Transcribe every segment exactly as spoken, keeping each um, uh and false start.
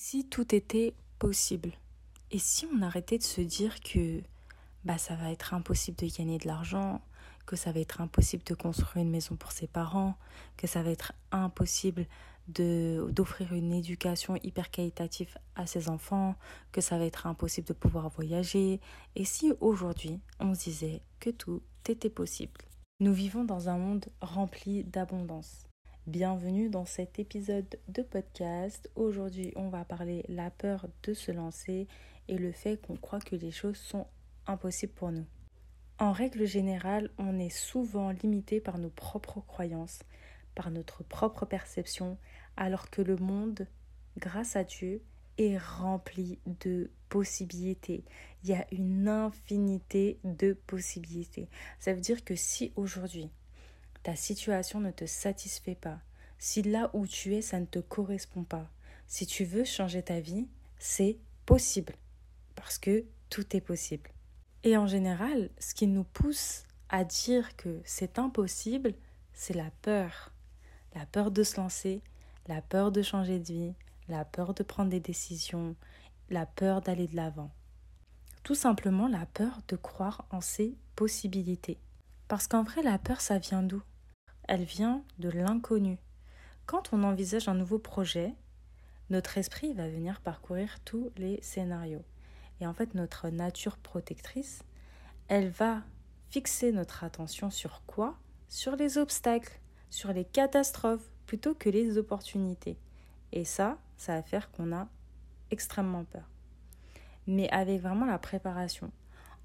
si tout était possible? Et si on arrêtait de se dire que bah, ça va être impossible de gagner de l'argent, que ça va être impossible de construire une maison pour ses parents, que ça va être impossible de, d'offrir une éducation hyper qualitative à ses enfants, que ça va être impossible de pouvoir voyager. Et si aujourd'hui, on se disait que tout était possible? Nous vivons dans un monde rempli d'abondance. Bienvenue dans cet épisode de podcast. Aujourd'hui, on va parler de la peur de se lancer et le fait qu'on croit que les choses sont impossibles pour nous. En règle générale, on est souvent limité par nos propres croyances, par notre propre perception, alors que le monde, grâce à Dieu, est rempli de possibilités. Il y a une infinité de possibilités. Ça veut dire que si aujourd'hui, ta situation ne te satisfait pas, si là où tu es, ça ne te correspond pas, si tu veux changer ta vie, c'est possible, parce que tout est possible. Et en général, ce qui nous pousse à dire que c'est impossible, c'est la peur. La peur de se lancer, la peur de changer de vie, la peur de prendre des décisions, la peur d'aller de l'avant. Tout simplement la peur de croire en ses possibilités. Parce qu'en vrai, la peur, ça vient d'où ? Elle vient de l'inconnu. Quand on envisage un nouveau projet, notre esprit va venir parcourir tous les scénarios. Et en fait, notre nature protectrice, elle va fixer notre attention sur quoi ? Sur les obstacles, sur les catastrophes, plutôt que les opportunités. Et ça, ça va faire qu'on a extrêmement peur. Mais avec vraiment la préparation,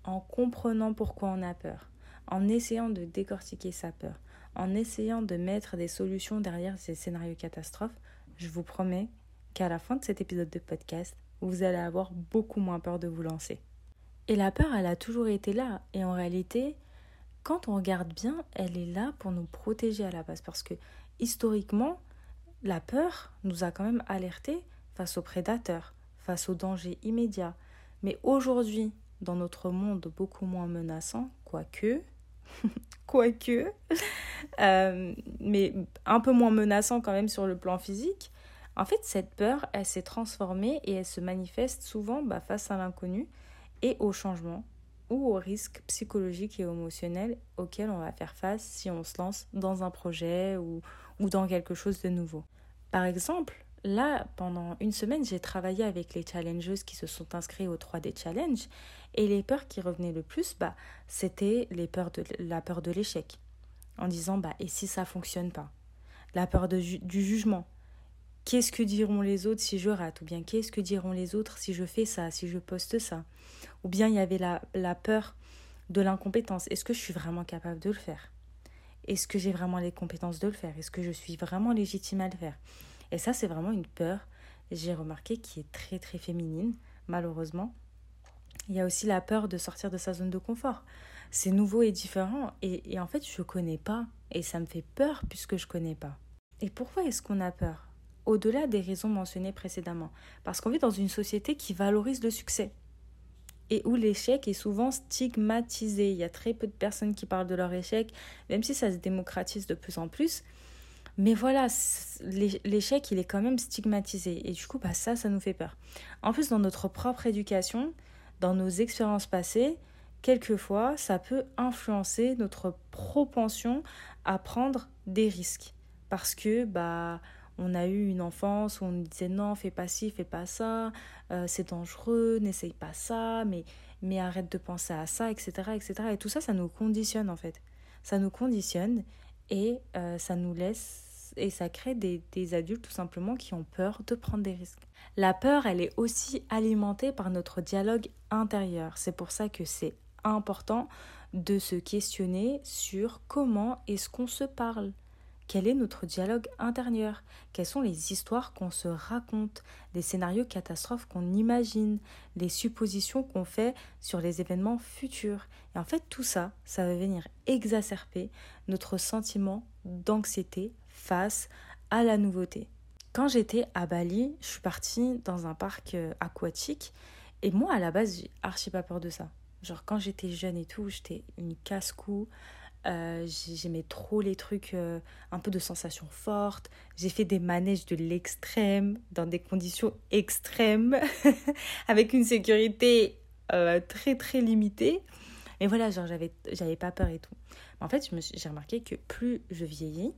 en comprenant pourquoi on a peur, en essayant de décortiquer sa peur, en essayant de mettre des solutions derrière ces scénarios catastrophes, je vous promets qu'à la fin de cet épisode de podcast, vous allez avoir beaucoup moins peur de vous lancer. Et la peur, elle a toujours été là. Et en réalité, quand on regarde bien, elle est là pour nous protéger à la base. Parce que historiquement, la peur nous a quand même alertés face aux prédateurs, face aux dangers immédiats. Mais aujourd'hui, dans notre monde beaucoup moins menaçant, quoique, quoique, euh, mais un peu moins menaçant quand même sur le plan physique, en fait, cette peur, elle s'est transformée et elle se manifeste souvent bah, face à l'inconnu et au changement ou aux risques psychologiques et émotionnels auxquels on va faire face si on se lance dans un projet ou, ou dans quelque chose de nouveau. Par exemple, là, pendant une semaine, j'ai travaillé avec les challengeuses qui se sont inscrites au trois D Challenge et les peurs qui revenaient le plus, bah, c'était les peurs de, la peur de l'échec en disant bah, « et si ça ne fonctionne pas ?» La peur de, du jugement. Qu'est-ce que diront les autres si je rate ? Ou bien qu'est-ce que diront les autres si je fais ça, si je poste ça ? Ou bien il y avait la, la peur de l'incompétence. Est-ce que je suis vraiment capable de le faire ? Est-ce que j'ai vraiment les compétences de le faire ? Est-ce que je suis vraiment légitime à le faire ? Et ça, c'est vraiment une peur, j'ai remarqué, qui est très très féminine, malheureusement. Il y a aussi la peur de sortir de sa zone de confort. C'est nouveau et différent. Et, et en fait, je ne connais pas. Et ça me fait peur puisque je ne connais pas. Et pourquoi est-ce qu'on a peur ? Au-delà des raisons mentionnées précédemment. Parce qu'on vit dans une société qui valorise le succès et où l'échec est souvent stigmatisé. Il y a très peu de personnes qui parlent de leur échec, même si ça se démocratise de plus en plus. Mais voilà, l'échec, il est quand même stigmatisé. Et du coup, bah ça, ça nous fait peur. En plus, dans notre propre éducation, dans nos expériences passées, quelquefois, ça peut influencer notre propension à prendre des risques. Parce que, bah... on a eu une enfance où on nous disait « non, fais pas ci, fais pas ça, euh, c'est dangereux, n'essaye pas ça, mais, mais arrête de penser à ça, et cetera et cetera » Et tout ça, ça nous conditionne en fait. Ça nous conditionne et euh, ça nous laisse, et ça crée des, des adultes tout simplement qui ont peur de prendre des risques. La peur, elle est aussi alimentée par notre dialogue intérieur. C'est pour ça que c'est important de se questionner sur comment est-ce qu'on se parle. Quel est notre dialogue intérieur ? Quelles sont les histoires qu'on se raconte ? Les scénarios catastrophes qu'on imagine ? Les suppositions qu'on fait sur les événements futurs ? Et en fait, tout ça, ça va venir exacerber notre sentiment d'anxiété face à la nouveauté. Quand j'étais à Bali, je suis partie dans un parc aquatique. Et moi, à la base, j'ai archi pas peur de ça. Genre, quand j'étais jeune et tout, j'étais une casse-cou. Euh, j'aimais trop les trucs, euh, un peu de sensations fortes. J'ai fait des manèges de l'extrême, dans des conditions extrêmes, avec une sécurité euh, très très limitée. Mais voilà, genre j'avais, j'avais pas peur et tout. Mais en fait, je me suis, j'ai remarqué que plus je vieillis,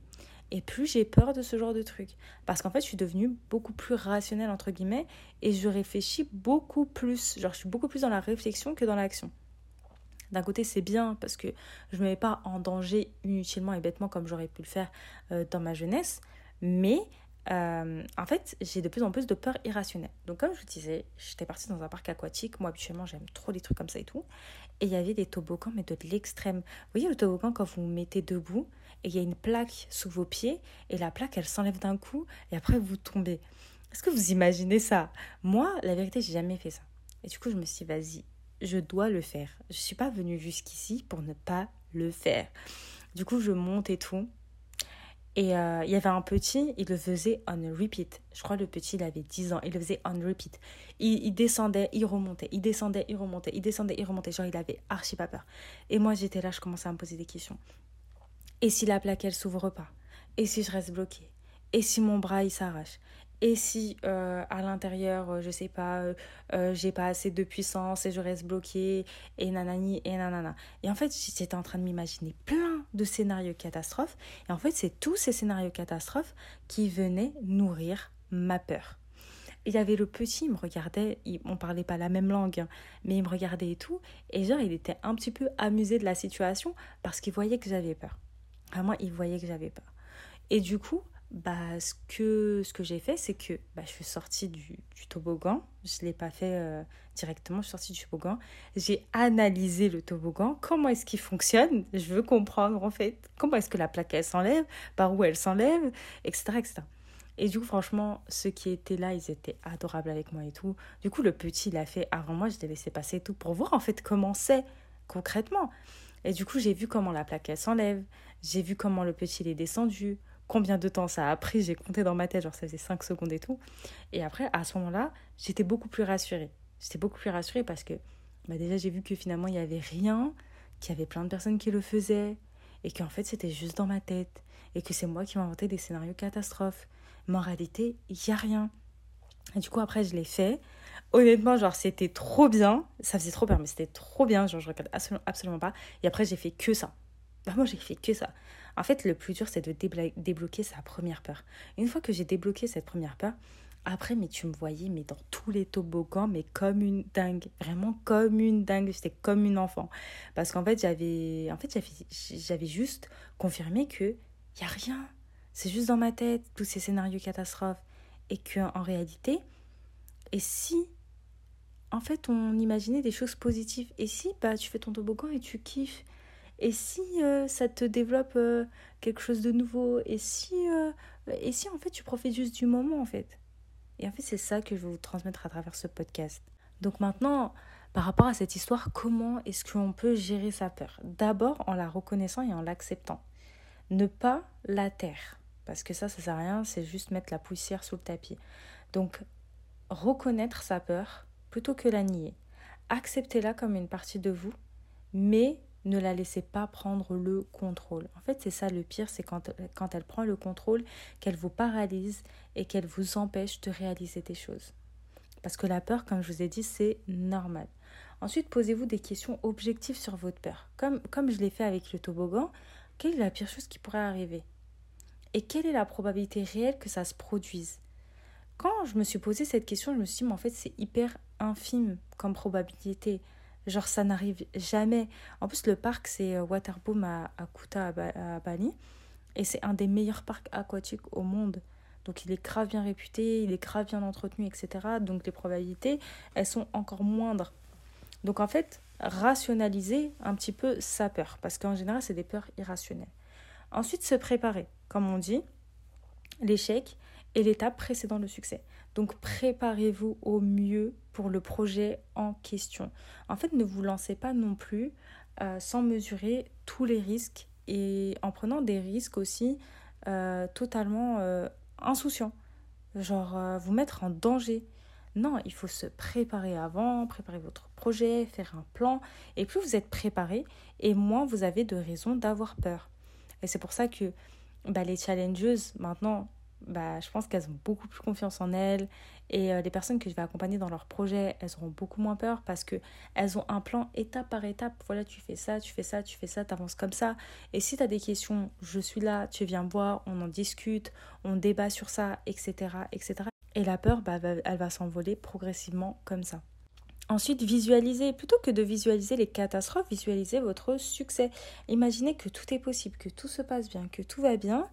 et plus j'ai peur de ce genre de truc. Parce qu'en fait, je suis devenue beaucoup plus rationnelle, entre guillemets, et je réfléchis beaucoup plus. Genre, je suis beaucoup plus dans la réflexion que dans l'action. D'un côté, c'est bien parce que je ne me mets pas en danger inutilement et bêtement comme j'aurais pu le faire euh, dans ma jeunesse. Mais euh, en fait, j'ai de plus en plus de peur irrationnelle. Donc comme je vous disais, j'étais partie dans un parc aquatique. Moi, habituellement, j'aime trop les trucs comme ça et tout. Et il y avait des toboggans, mais de l'extrême. Vous voyez le toboggan quand vous vous mettez debout et il y a une plaque sous vos pieds et la plaque, elle s'enlève d'un coup et après, vous tombez. Est-ce que vous imaginez ça ? Moi, la vérité, j'ai jamais fait ça. Et du coup, je me suis dit, vas-y. Je dois le faire. Je ne suis pas venue jusqu'ici pour ne pas le faire. Du coup, je monte et tout. Et euh, il y avait un petit, il le faisait on repeat. Je crois que le petit, il avait dix ans. Il le faisait on repeat. Il, il descendait, il remontait. Il descendait, il remontait. Il descendait, il remontait. Genre, il avait archi pas peur. Et moi, j'étais là, je commençais à me poser des questions. Et si la plaque, elle ne s'ouvre pas ? Et si je reste bloquée ? Et si mon bras, il s'arrache ? Et si euh, à l'intérieur, euh, je sais pas, euh, euh, j'ai pas assez de puissance et je reste bloquée et nanani et nanana. Et en fait, j'étais en train de m'imaginer plein de scénarios catastrophes. Et en fait, c'est tous ces scénarios catastrophes qui venaient nourrir ma peur. Il y avait le petit, il me regardait, il, on parlait pas la même langue, hein, mais il me regardait et tout. Et genre, il était un petit peu amusé de la situation parce qu'il voyait que j'avais peur. Vraiment, il voyait que j'avais peur. Et du coup... Bah, ce que, ce que j'ai fait, c'est que bah, je suis sortie du, du toboggan. Je ne l'ai pas fait euh, directement, je suis sortie du toboggan. J'ai analysé le toboggan. Comment est-ce qu'il fonctionne ? Je veux comprendre, en fait. Comment est-ce que la plaque, elle s'enlève ? Par où elle s'enlève ? Etc, et cetera. Et du coup, franchement, ceux qui étaient là, ils étaient adorables avec moi et tout. Du coup, le petit, il a fait avant moi, je l'ai laissé passer et tout pour voir, en fait, comment c'est concrètement. Et du coup, j'ai vu comment la plaque, elle s'enlève. J'ai vu comment le petit, il est descendu. Combien de temps ça a pris, j'ai compté dans ma tête, genre ça faisait cinq secondes et tout. Et après, à ce moment-là, j'étais beaucoup plus rassurée. J'étais beaucoup plus rassurée parce que bah déjà, j'ai vu que finalement, il n'y avait rien, qu'il y avait plein de personnes qui le faisaient et qu'en fait, c'était juste dans ma tête et que c'est moi qui m'inventais des scénarios catastrophes. Mais en réalité, il n'y a rien. Et du coup, après, je l'ai fait. Honnêtement, genre, c'était trop bien. Ça faisait trop peur, mais c'était trop bien. Genre, je ne regarde absolument, absolument pas. Et après, j'ai fait que ça. Vraiment, j'ai fait que ça. En fait, le plus dur, c'est de débla- débloquer sa première peur. Une fois que j'ai débloqué cette première peur, après, mais tu me voyais mais dans tous les toboggans, mais comme une dingue. Vraiment comme une dingue. J'étais comme une enfant. Parce qu'en fait, j'avais, en fait, j'avais, j'avais juste confirmé qu'il n'y a rien. C'est juste dans ma tête, tous ces scénarios catastrophes. Et qu'en réalité, et si... En fait, on imaginait des choses positives. Et si bah, tu fais ton toboggan et tu kiffes. Et si euh, ça te développe euh, quelque chose de nouveau ? Et si, euh, et si en fait tu profites juste du moment en fait ? Et en fait c'est ça que je vais vous transmettre à travers ce podcast. Donc maintenant, par rapport à cette histoire, comment est-ce qu'on peut gérer sa peur ? D'abord en la reconnaissant et en l'acceptant. Ne pas la taire, parce que ça, ça sert à rien, c'est juste mettre la poussière sous le tapis. Donc reconnaître sa peur plutôt que la nier. Acceptez-la comme une partie de vous, mais... ne la laissez pas prendre le contrôle. En fait, c'est ça le pire, c'est quand, quand elle prend le contrôle, qu'elle vous paralyse et qu'elle vous empêche de réaliser des choses. Parce que la peur, comme je vous ai dit, c'est normal. Ensuite, posez-vous des questions objectives sur votre peur. Comme, comme je l'ai fait avec le toboggan, quelle est la pire chose qui pourrait arriver ? Et quelle est la probabilité réelle que ça se produise ? Quand je me suis posé cette question, je me suis dit, mais en fait, c'est hyper infime comme probabilité. Genre, ça n'arrive jamais. En plus, le parc, c'est Waterboom à, à Kuta, à, ba- à Bali. Et c'est un des meilleurs parcs aquatiques au monde. Donc, il est grave bien réputé, il est grave bien entretenu, et cetera. Donc, les probabilités, elles sont encore moindres. Donc, en fait, rationaliser un petit peu sa peur. Parce qu'en général, c'est des peurs irrationnelles. Ensuite, se préparer. Comme on dit, l'échec est l'étape précédant le succès. Donc, préparez-vous au mieux pour le projet en question. En fait, ne vous lancez pas non plus euh, sans mesurer tous les risques et en prenant des risques aussi euh, totalement euh, insouciants. Genre, euh, vous mettre en danger. Non, il faut se préparer avant, préparer votre projet, faire un plan. Et plus vous êtes préparé, et moins vous avez de raisons d'avoir peur. Et c'est pour ça que bah, les challengeuses, maintenant, bah, je pense qu'elles ont beaucoup plus confiance en elles. Et euh, les personnes que je vais accompagner dans leur projet, elles auront beaucoup moins peur parce qu'elles ont un plan étape par étape. Voilà, tu fais ça, tu fais ça, tu fais ça, tu avances comme ça. Et si tu as des questions, je suis là, tu viens me voir, on en discute, on débat sur ça, et cetera, et cetera. Et la peur, bah, elle va s'envoler progressivement comme ça. Ensuite, visualisez. Plutôt que de visualiser les catastrophes, visualisez votre succès. Imaginez que tout est possible, que tout se passe bien, que tout va bien.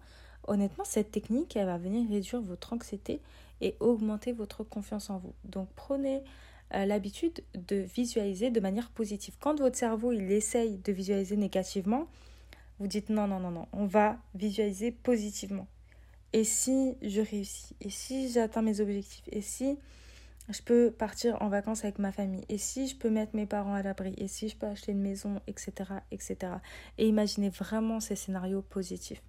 Honnêtement, cette technique, elle va venir réduire votre anxiété et augmenter votre confiance en vous. Donc, prenez euh, l'habitude de visualiser de manière positive. Quand votre cerveau, il essaye de visualiser négativement, vous dites non, non, non, non, on va visualiser positivement. Et si je réussis? Et si j'atteins mes objectifs? Et si je peux partir en vacances avec ma famille? Et si je peux mettre mes parents à l'abri? Et si je peux acheter une maison? Etc, et cetera. Et imaginez vraiment ces scénarios positifs.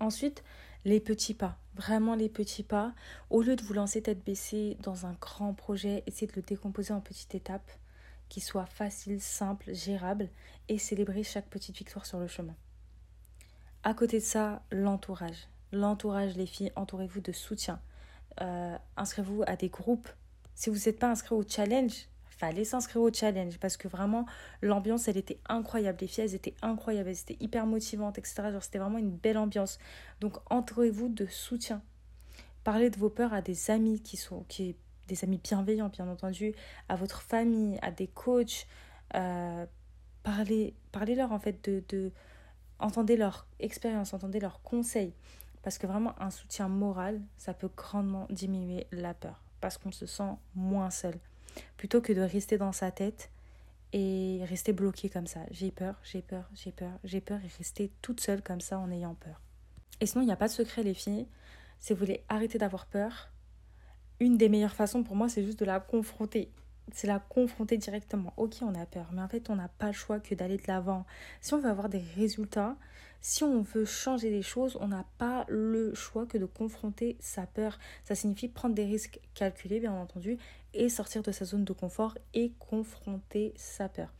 Ensuite, les petits pas. Vraiment les petits pas. Au lieu de vous lancer tête baissée dans un grand projet, essayez de le décomposer en petites étapes qui soient faciles, simples, gérables et célébrez chaque petite victoire sur le chemin. À côté de ça, l'entourage. L'entourage, les filles, entourez-vous de soutien. Euh, inscrivez-vous à des groupes. Si vous n'êtes pas inscrit au challenge, fallait s'inscrire au challenge parce que vraiment, l'ambiance, elle était incroyable. Les filles, elles étaient incroyables. Elles étaient hyper motivantes, et cetera. Genre, c'était vraiment une belle ambiance. Donc, entourez-vous de soutien. Parlez de vos peurs à des amis qui sont qui, des amis bienveillants, bien entendu, à votre famille, à des coachs. Euh, parlez, parlez-leur, en fait, de, de, entendez leur expérience, entendez leurs conseils. Parce que vraiment, un soutien moral, ça peut grandement diminuer la peur. Parce qu'on se sent moins seul. Plutôt que de rester dans sa tête et rester bloqué comme ça. J'ai peur, j'ai peur, j'ai peur, j'ai peur. Et rester toute seule comme ça en ayant peur. Et sinon, il n'y a pas de secret, les filles. Si vous voulez arrêter d'avoir peur, une des meilleures façons pour moi, c'est juste de la confronter. C'est la confronter directement. Ok, on a peur, mais en fait, on n'a pas le choix que d'aller de l'avant. Si on veut avoir des résultats, si on veut changer des choses, on n'a pas le choix que de confronter sa peur. Ça signifie prendre des risques calculés, bien entendu, et sortir de sa zone de confort et confronter sa peur.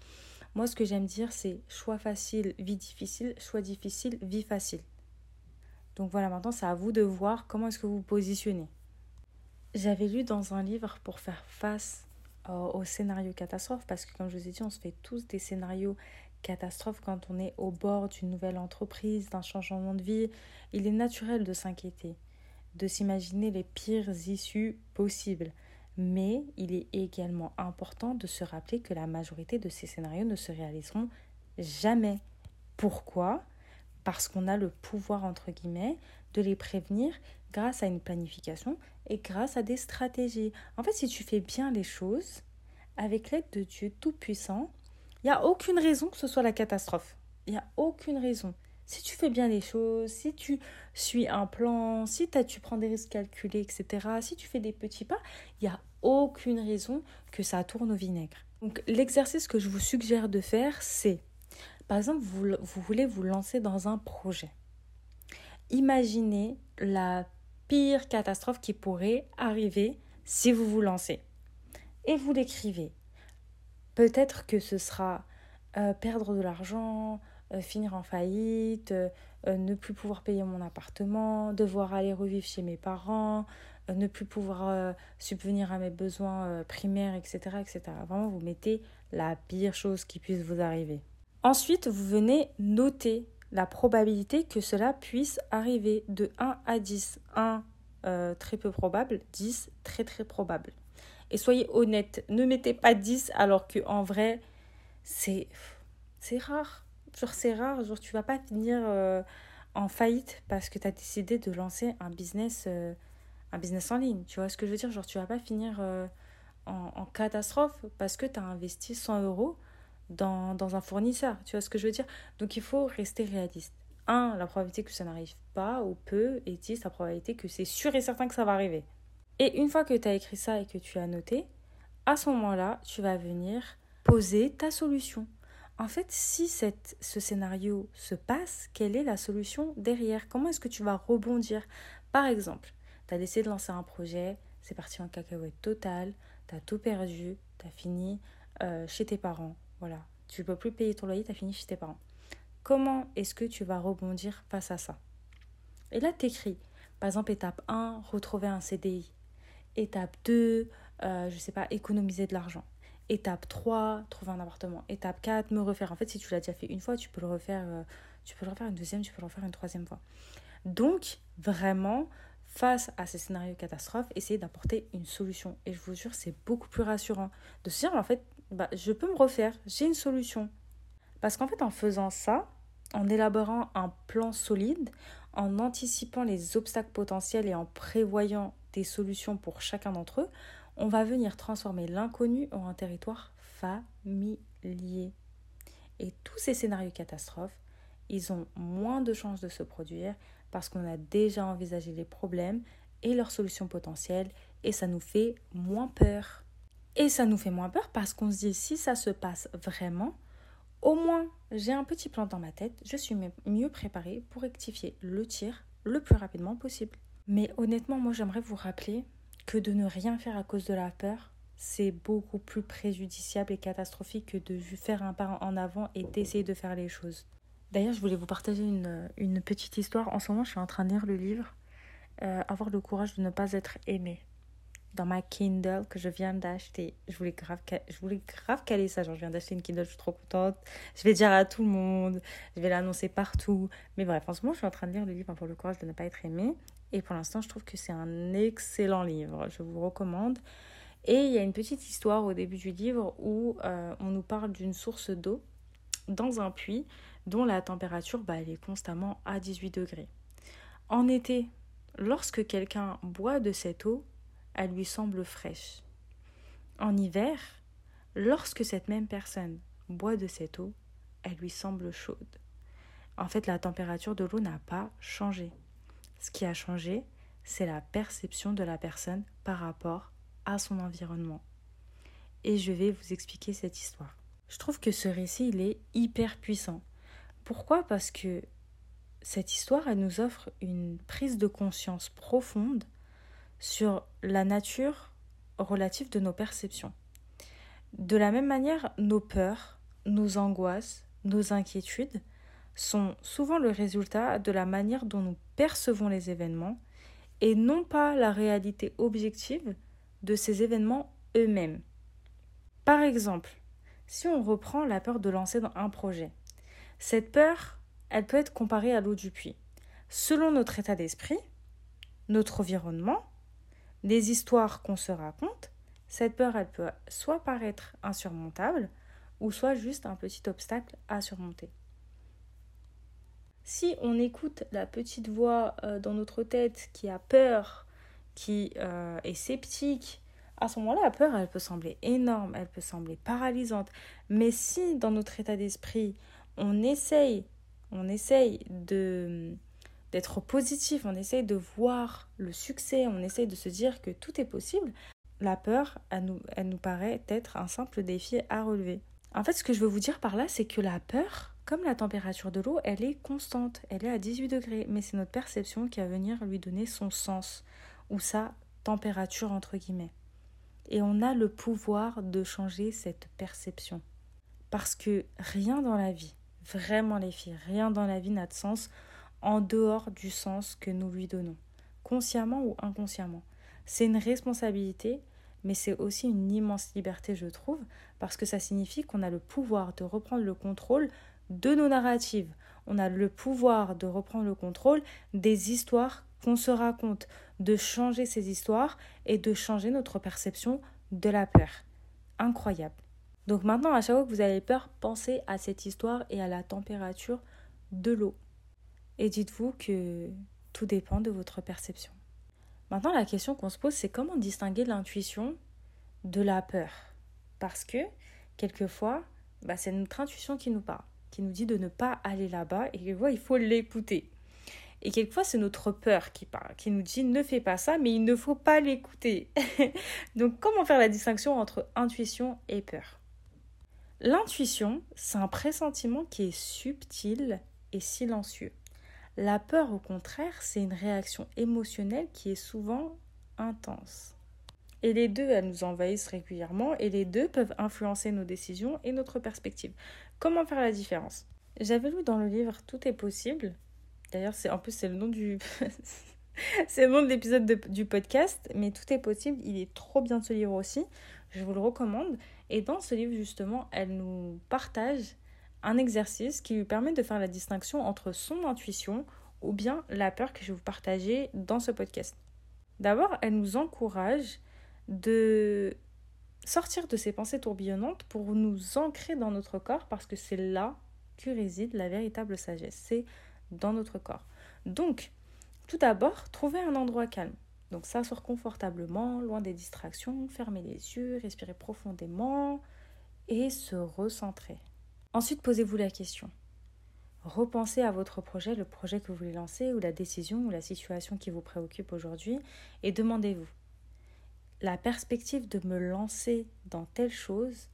Moi, ce que j'aime dire, c'est choix facile, vie difficile, choix difficile, vie facile. Donc voilà, maintenant, c'est à vous de voir comment est-ce que vous vous positionnez. J'avais lu dans un livre pour faire face au scénario catastrophe, parce que comme je vous ai dit, on se fait tous des scénarios catastrophes quand on est au bord d'une nouvelle entreprise, d'un changement de vie. Il est naturel de s'inquiéter, de s'imaginer les pires issues possibles. Mais il est également important de se rappeler que la majorité de ces scénarios ne se réaliseront jamais. Pourquoi ? Parce qu'on a le pouvoir, entre guillemets, de les prévenir grâce à une planification et grâce à des stratégies. En fait, si tu fais bien les choses, avec l'aide de Dieu Tout-Puissant, il n'y a aucune raison que ce soit la catastrophe. Il n'y a aucune raison. Si tu fais bien les choses, si tu suis un plan, si tu prends des risques calculés, et cetera, si tu fais des petits pas, il n'y a aucune raison que ça tourne au vinaigre. Donc, l'exercice que je vous suggère de faire, c'est... Par exemple, vous, vous voulez vous lancer dans un projet. Imaginez la pire catastrophe qui pourrait arriver si vous vous lancez. Et vous l'écrivez. Peut-être que ce sera euh, perdre de l'argent, euh, finir en faillite, euh, euh, ne plus pouvoir payer mon appartement, devoir aller revivre chez mes parents, euh, ne plus pouvoir euh, subvenir à mes besoins euh, primaires, et cetera, et cetera. Vraiment, vous mettez la pire chose qui puisse vous arriver. Ensuite, vous venez noter la probabilité que cela puisse arriver de un à dix. un, euh, très peu probable, dix, très très probable. Et soyez honnête, ne mettez pas dix alors qu'en vrai, c'est, c'est rare. Genre c'est rare, genre tu vas pas finir euh, en faillite parce que tu as décidé de lancer un business, euh, un business en ligne. Tu vois ce que je veux dire ? Genre tu vas pas finir euh, en, en catastrophe parce que tu as investi cent euros. Dans, dans un fournisseur, tu vois ce que je veux dire? Donc, il faut rester réaliste. un, la probabilité que ça n'arrive pas ou peu, et dix, la probabilité que c'est sûr et certain que ça va arriver. Et une fois que tu as écrit ça et que tu as noté, à ce moment-là, tu vas venir poser ta solution. En fait, si cette, ce scénario se passe, quelle est la solution derrière? Comment est-ce que tu vas rebondir? Par exemple, tu as décidé de lancer un projet, c'est parti en cacahuète totale, t'as tout perdu, t'as fini euh, chez tes parents, voilà. Tu ne peux plus payer ton loyer, t'as fini chez tes parents. Comment est-ce que tu vas rebondir face à ça? Et là, t'écris, par exemple, étape un, retrouver un C D I. Étape deux, euh, je ne sais pas, économiser de l'argent. Étape trois, trouver un appartement. Étape quatre, me refaire. En fait, si tu l'as déjà fait une fois, tu peux le refaire, euh, tu peux le refaire une deuxième, tu peux le refaire une troisième fois. Donc, vraiment, face à ces scénarios catastrophes, essayez d'apporter une solution. Et je vous jure, c'est beaucoup plus rassurant de se dire, en fait, bah, je peux me refaire, j'ai une solution. Parce qu'en fait, en faisant ça, en élaborant un plan solide, en anticipant les obstacles potentiels et en prévoyant des solutions pour chacun d'entre eux, on va venir transformer l'inconnu en un territoire familier. Et tous ces scénarios catastrophes, ils ont moins de chances de se produire parce qu'on a déjà envisagé les problèmes et leurs solutions potentielles et ça nous fait moins peur. Et ça nous fait moins peur parce qu'on se dit si ça se passe vraiment, au moins j'ai un petit plan dans ma tête, je suis mieux préparée pour rectifier le tir le plus rapidement possible. Mais honnêtement, moi j'aimerais vous rappeler que de ne rien faire à cause de la peur, c'est beaucoup plus préjudiciable et catastrophique que de faire un pas en avant et d'essayer de faire les choses. D'ailleurs, je voulais vous partager une, une petite histoire. En ce moment, je suis en train de lire le livre euh, « Avoir le courage de ne pas être aimé » dans ma Kindle que je viens d'acheter. Je voulais grave, je voulais grave caler ça. Genre, je viens d'acheter une Kindle, je suis trop contente. Je vais dire à tout le monde, je vais l'annoncer partout. Mais bref, en ce moment, je suis en train de lire le livre « Avoir le courage de ne pas être aimé ». Et pour l'instant, je trouve que c'est un excellent livre. Je vous recommande. Et il y a une petite histoire au début du livre où euh, on nous parle d'une source d'eau dans un puits dont la température, bah, elle est constamment à dix-huit degrés. En été, lorsque quelqu'un boit de cette eau, elle lui semble fraîche. En hiver, lorsque cette même personne boit de cette eau, elle lui semble chaude. En fait, la température de l'eau n'a pas changé. Ce qui a changé, c'est la perception de la personne par rapport à son environnement. Et je vais vous expliquer cette histoire. Je trouve que ce récit, il est hyper puissant. Pourquoi ? Parce que cette histoire, elle nous offre une prise de conscience profonde sur la nature relative de nos perceptions. De la même manière, nos peurs, nos angoisses, nos inquiétudes sont souvent le résultat de la manière dont nous percevons les événements et non pas la réalité objective de ces événements eux-mêmes. Par exemple, si on reprend la peur de lancer dans un projet, cette peur, elle peut être comparée à l'eau du puits. Selon notre état d'esprit, notre environnement, les histoires qu'on se raconte, cette peur, elle peut soit paraître insurmontable ou soit juste un petit obstacle à surmonter. Si on écoute la petite voix euh, dans notre tête qui a peur, qui euh, est sceptique, à ce moment-là, la peur, elle peut sembler énorme, elle peut sembler paralysante. Mais si, dans notre état d'esprit, on essaye, on essaye de, d'être positif, on essaye de voir le succès, on essaye de se dire que tout est possible, la peur, elle nous, elle nous paraît être un simple défi à relever. En fait, ce que je veux vous dire par là, c'est que la peur, comme la température de l'eau, elle est constante, elle est à dix-huit degrés, mais c'est notre perception qui va venir lui donner son sens, ou sa température entre guillemets. Et on a le pouvoir de changer cette perception. Parce que rien dans la vie, vraiment les filles, rien dans la vie n'a de sens en dehors du sens que nous lui donnons, consciemment ou inconsciemment. C'est une responsabilité, mais c'est aussi une immense liberté, je trouve, parce que ça signifie qu'on a le pouvoir de reprendre le contrôle de nos narratives. On a le pouvoir de reprendre le contrôle des histoires qu'on se raconte, de changer ces histoires et de changer notre perception de la peur. Incroyable. Donc maintenant, à chaque fois que vous avez peur, pensez à cette histoire et à la température de l'eau. Et dites-vous que tout dépend de votre perception. Maintenant, la question qu'on se pose, c'est comment distinguer l'intuition de la peur ? Parce que, quelquefois, bah, c'est notre intuition qui nous parle, qui nous dit de ne pas aller là-bas et ouais, il faut l'écouter. Et quelquefois, c'est notre peur qui parle, qui nous dit « ne fais pas ça, mais il ne faut pas l'écouter ». Donc, comment faire la distinction entre intuition et peur ? L'intuition, c'est un pressentiment qui est subtil et silencieux. La peur, au contraire, c'est une réaction émotionnelle qui est souvent intense. Et les deux, elles nous envahissent régulièrement et les deux peuvent influencer nos décisions et notre perspective. Comment faire la différence ? J'avais lu dans le livre « Tout est possible ». D'ailleurs, c'est, en plus, c'est le nom du... c'est le nom de l'épisode de, du podcast. Mais « Tout est possible », il est trop bien ce livre aussi. Je vous le recommande. Et dans ce livre, justement, elle nous partage un exercice qui lui permet de faire la distinction entre son intuition ou bien la peur que je vais vous partager dans ce podcast. D'abord, elle nous encourage de sortir de ces pensées tourbillonnantes pour nous ancrer dans notre corps parce que c'est là que réside la véritable sagesse, c'est dans notre corps. Donc, tout d'abord, trouver un endroit calme. Donc, s'asseoir confortablement, loin des distractions, fermer les yeux, respirer profondément et se recentrer. Ensuite, posez-vous la question. Repensez à votre projet, le projet que vous voulez lancer ou la décision ou la situation qui vous préoccupe aujourd'hui et demandez-vous, la perspective de me lancer dans telle chose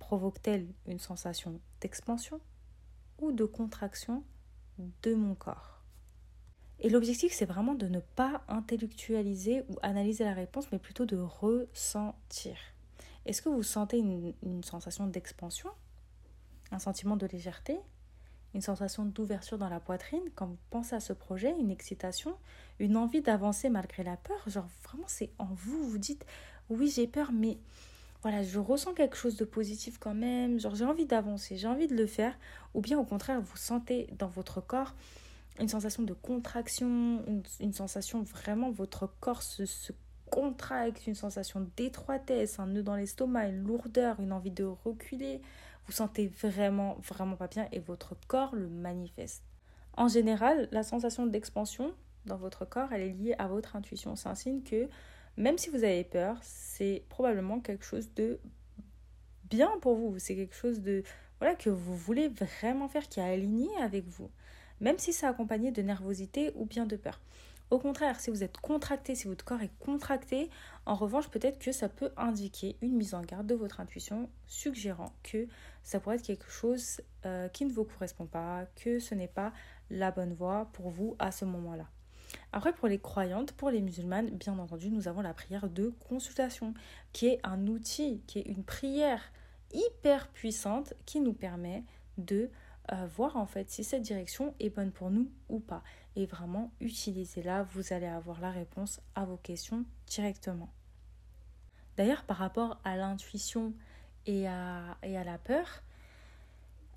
provoque-t-elle une sensation d'expansion ou de contraction de mon corps? Et l'objectif, c'est vraiment de ne pas intellectualiser ou analyser la réponse, mais plutôt de ressentir. Est-ce que vous sentez une, une sensation d'expansion, un sentiment de légèreté, une sensation d'ouverture dans la poitrine quand vous pensez à ce projet, une excitation, une envie d'avancer malgré la peur? Genre vraiment, c'est en vous, vous dites « oui, j'ai peur, mais... » Voilà, je ressens quelque chose de positif quand même, genre j'ai envie d'avancer, j'ai envie de le faire. Ou bien au contraire, vous sentez dans votre corps une sensation de contraction, une, une sensation vraiment, votre corps se, se contracte, une sensation d'étroitesse, un nœud dans l'estomac, une lourdeur, une envie de reculer. Vous sentez vraiment, vraiment pas bien et votre corps le manifeste. En général, la sensation d'expansion dans votre corps, elle est liée à votre intuition. C'est un signe que même si vous avez peur, c'est probablement quelque chose de bien pour vous. C'est quelque chose de, voilà, que vous voulez vraiment faire, qui est aligné avec vous. Même si c'est accompagné de nervosité ou bien de peur. Au contraire, si vous êtes contracté, si votre corps est contracté, en revanche, peut-être que ça peut indiquer une mise en garde de votre intuition, suggérant que ça pourrait être quelque chose euh, qui ne vous correspond pas, que ce n'est pas la bonne voie pour vous à ce moment-là. Après, pour les croyantes, pour les musulmanes, bien entendu, nous avons la prière de consultation, qui est un outil, qui est une prière hyper puissante qui nous permet de euh, voir en fait si cette direction est bonne pour nous ou pas. Et vraiment, utilisez-la, vous allez avoir la réponse à vos questions directement. D'ailleurs, par rapport à l'intuition et à, et à la peur,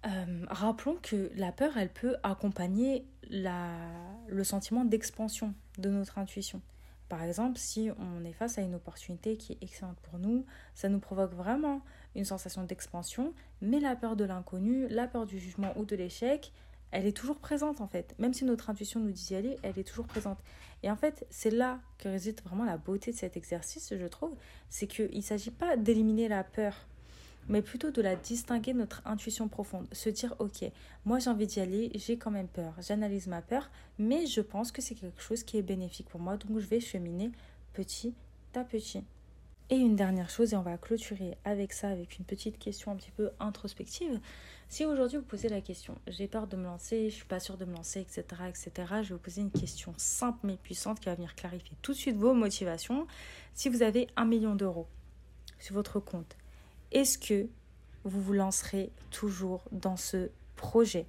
Euh, rappelons que la peur, elle peut accompagner la, le sentiment d'expansion de notre intuition. Par exemple, si on est face à une opportunité qui est excellente pour nous, ça nous provoque vraiment une sensation d'expansion, mais la peur de l'inconnu, la peur du jugement ou de l'échec, elle est toujours présente en fait. Même si notre intuition nous dit d'y aller, elle est toujours présente. Et en fait, c'est là que réside vraiment la beauté de cet exercice, je trouve. C'est qu'il ne s'agit pas d'éliminer la peur, mais plutôt de la distinguer de notre intuition profonde. Se dire, ok, moi j'ai envie d'y aller, j'ai quand même peur, j'analyse ma peur, mais je pense que c'est quelque chose qui est bénéfique pour moi, donc je vais cheminer petit à petit. Et une dernière chose, et on va clôturer avec ça, avec une petite question un petit peu introspective. Si aujourd'hui vous posez la question, j'ai peur de me lancer, je suis pas sûre de me lancer, et cetera, et cetera, je vais vous poser une question simple mais puissante qui va venir clarifier tout de suite vos motivations. Si vous avez un million d'euros sur votre compte, est-ce que vous vous lancerez toujours dans ce projet?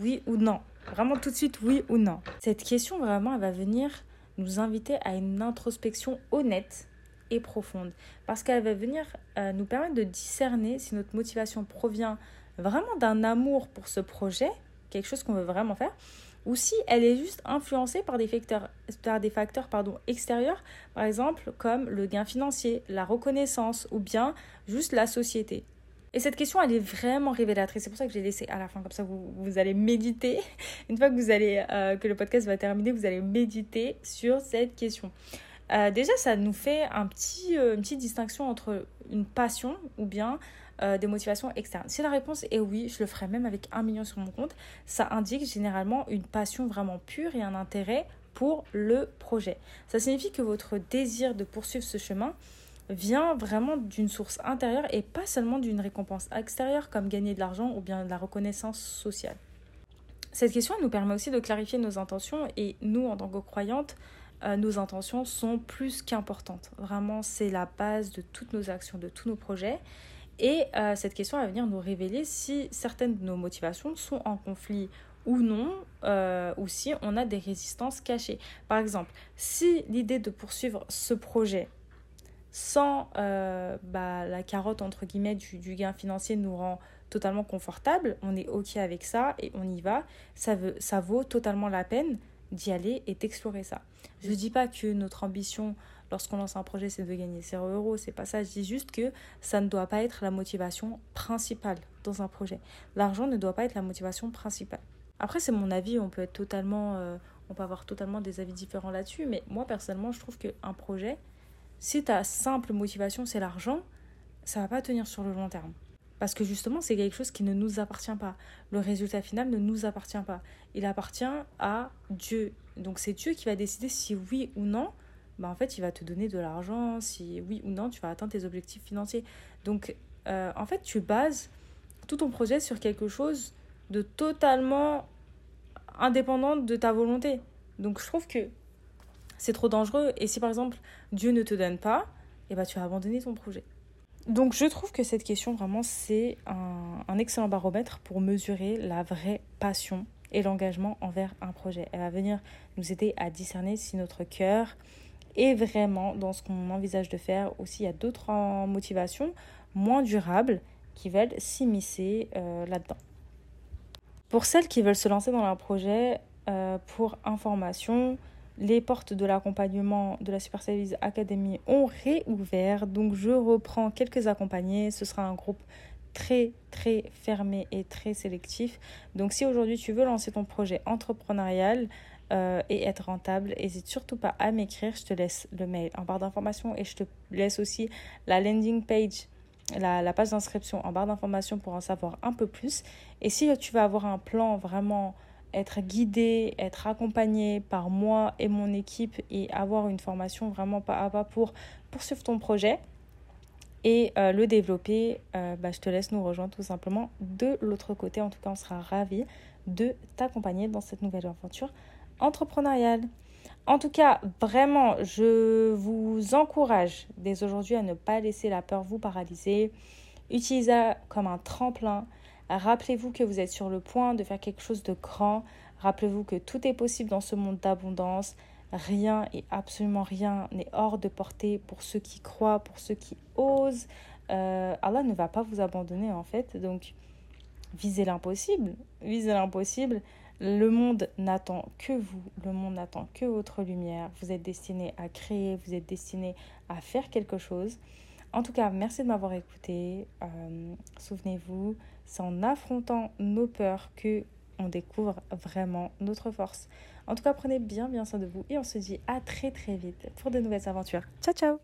Oui ou non? Vraiment tout de suite, oui ou non? Cette question, vraiment, elle va venir nous inviter à une introspection honnête et profonde. Parce qu'elle va venir euh, nous permettre de discerner si notre motivation provient vraiment d'un amour pour ce projet, quelque chose qu'on veut vraiment faire, ou si elle est juste influencée par des facteurs, par des facteurs pardon, extérieurs, par exemple comme le gain financier, la reconnaissance ou bien juste la société. Et cette question, elle est vraiment révélatrice. C'est pour ça que je l'ai laissée à la fin, comme ça vous, vous allez méditer. Une fois que, vous allez, euh, que le podcast va terminer, vous allez méditer sur cette question. Euh, déjà, ça nous fait un petit, euh, une petite distinction entre une passion ou bien euh, des motivations externes. Si la réponse est oui, je le ferai même avec un million sur mon compte, ça indique généralement une passion vraiment pure et un intérêt pour le projet. Ça signifie que votre désir de poursuivre ce chemin vient vraiment d'une source intérieure et pas seulement d'une récompense extérieure comme gagner de l'argent ou bien de la reconnaissance sociale. Cette question elle nous permet aussi de clarifier nos intentions et nous, en tant que croyantes, euh, nos intentions sont plus qu'importantes. Vraiment, c'est la base de toutes nos actions, de tous nos projets. Et euh, cette question va venir nous révéler si certaines de nos motivations sont en conflit ou non, euh, ou si on a des résistances cachées. Par exemple, si l'idée de poursuivre ce projet sans euh, bah, la carotte entre guillemets du, du gain financier nous rend totalement confortable, on est ok avec ça et on y va, ça, veut, ça vaut totalement la peine d'y aller et d'explorer ça. Je ne dis pas que notre ambition lorsqu'on lance un projet c'est de gagner zéro euro, c'est pas ça, je dis juste que ça ne doit pas être la motivation principale dans un projet. L'argent ne doit pas être la motivation principale. Après c'est mon avis, on peut être totalement, euh, on peut avoir totalement des avis différents là-dessus, mais moi personnellement je trouve qu'un projet, si ta simple motivation c'est l'argent, ça ne va pas tenir sur le long terme. Parce que justement, c'est quelque chose qui ne nous appartient pas. Le résultat final ne nous appartient pas. Il appartient à Dieu. Donc c'est Dieu qui va décider si oui ou non, bah en fait, il va te donner de l'argent, si oui ou non, tu vas atteindre tes objectifs financiers. Donc euh, en fait, tu bases tout ton projet sur quelque chose de totalement indépendant de ta volonté. Donc je trouve que c'est trop dangereux. Et si par exemple, Dieu ne te donne pas, eh ben, tu vas abandonner ton projet. Donc je trouve que cette question, vraiment, c'est un, un excellent baromètre pour mesurer la vraie passion et l'engagement envers un projet. Elle va venir nous aider à discerner si notre cœur est vraiment dans ce qu'on envisage de faire. Aussi, il y a d'autres motivations moins durables qui veulent s'immiscer euh, là-dedans. Pour celles qui veulent se lancer dans un projet, euh, pour information, les portes de l'accompagnement de la Super Service Academy ont réouvert. Donc, je reprends quelques accompagnés. Ce sera un groupe très, très fermé et très sélectif. Donc, si aujourd'hui, tu veux lancer ton projet entrepreneurial euh, et être rentable, n'hésite surtout pas à m'écrire. Je te laisse le mail en barre d'information et je te laisse aussi la landing page, la, la page d'inscription en barre d'information pour en savoir un peu plus. Et si tu vas avoir un plan vraiment... être guidé, être accompagné par moi et mon équipe et avoir une formation vraiment pas à pas pour poursuivre ton projet et euh, le développer, euh, bah, je te laisse nous rejoindre tout simplement de l'autre côté. En tout cas, on sera ravis de t'accompagner dans cette nouvelle aventure entrepreneuriale. En tout cas, vraiment, je vous encourage dès aujourd'hui à ne pas laisser la peur vous paralyser. Utilisez-la comme un tremplin. Rappelez-vous que vous êtes sur le point de faire quelque chose de grand. Rappelez-vous que tout est possible dans ce monde d'abondance. Rien et absolument rien n'est hors de portée pour ceux qui croient, pour ceux qui osent. Euh, Allah ne va pas vous abandonner en fait. Donc, visez l'impossible. Visez l'impossible. Le monde n'attend que vous. Le monde n'attend que votre lumière. Vous êtes destinés à créer. Vous êtes destinés à faire quelque chose. En tout cas, merci de m'avoir écouté. Euh, souvenez-vous, c'est en affrontant nos peurs qu'on découvre vraiment notre force. En tout cas, prenez bien, bien soin de vous et on se dit à très, très vite pour de nouvelles aventures. Ciao, ciao!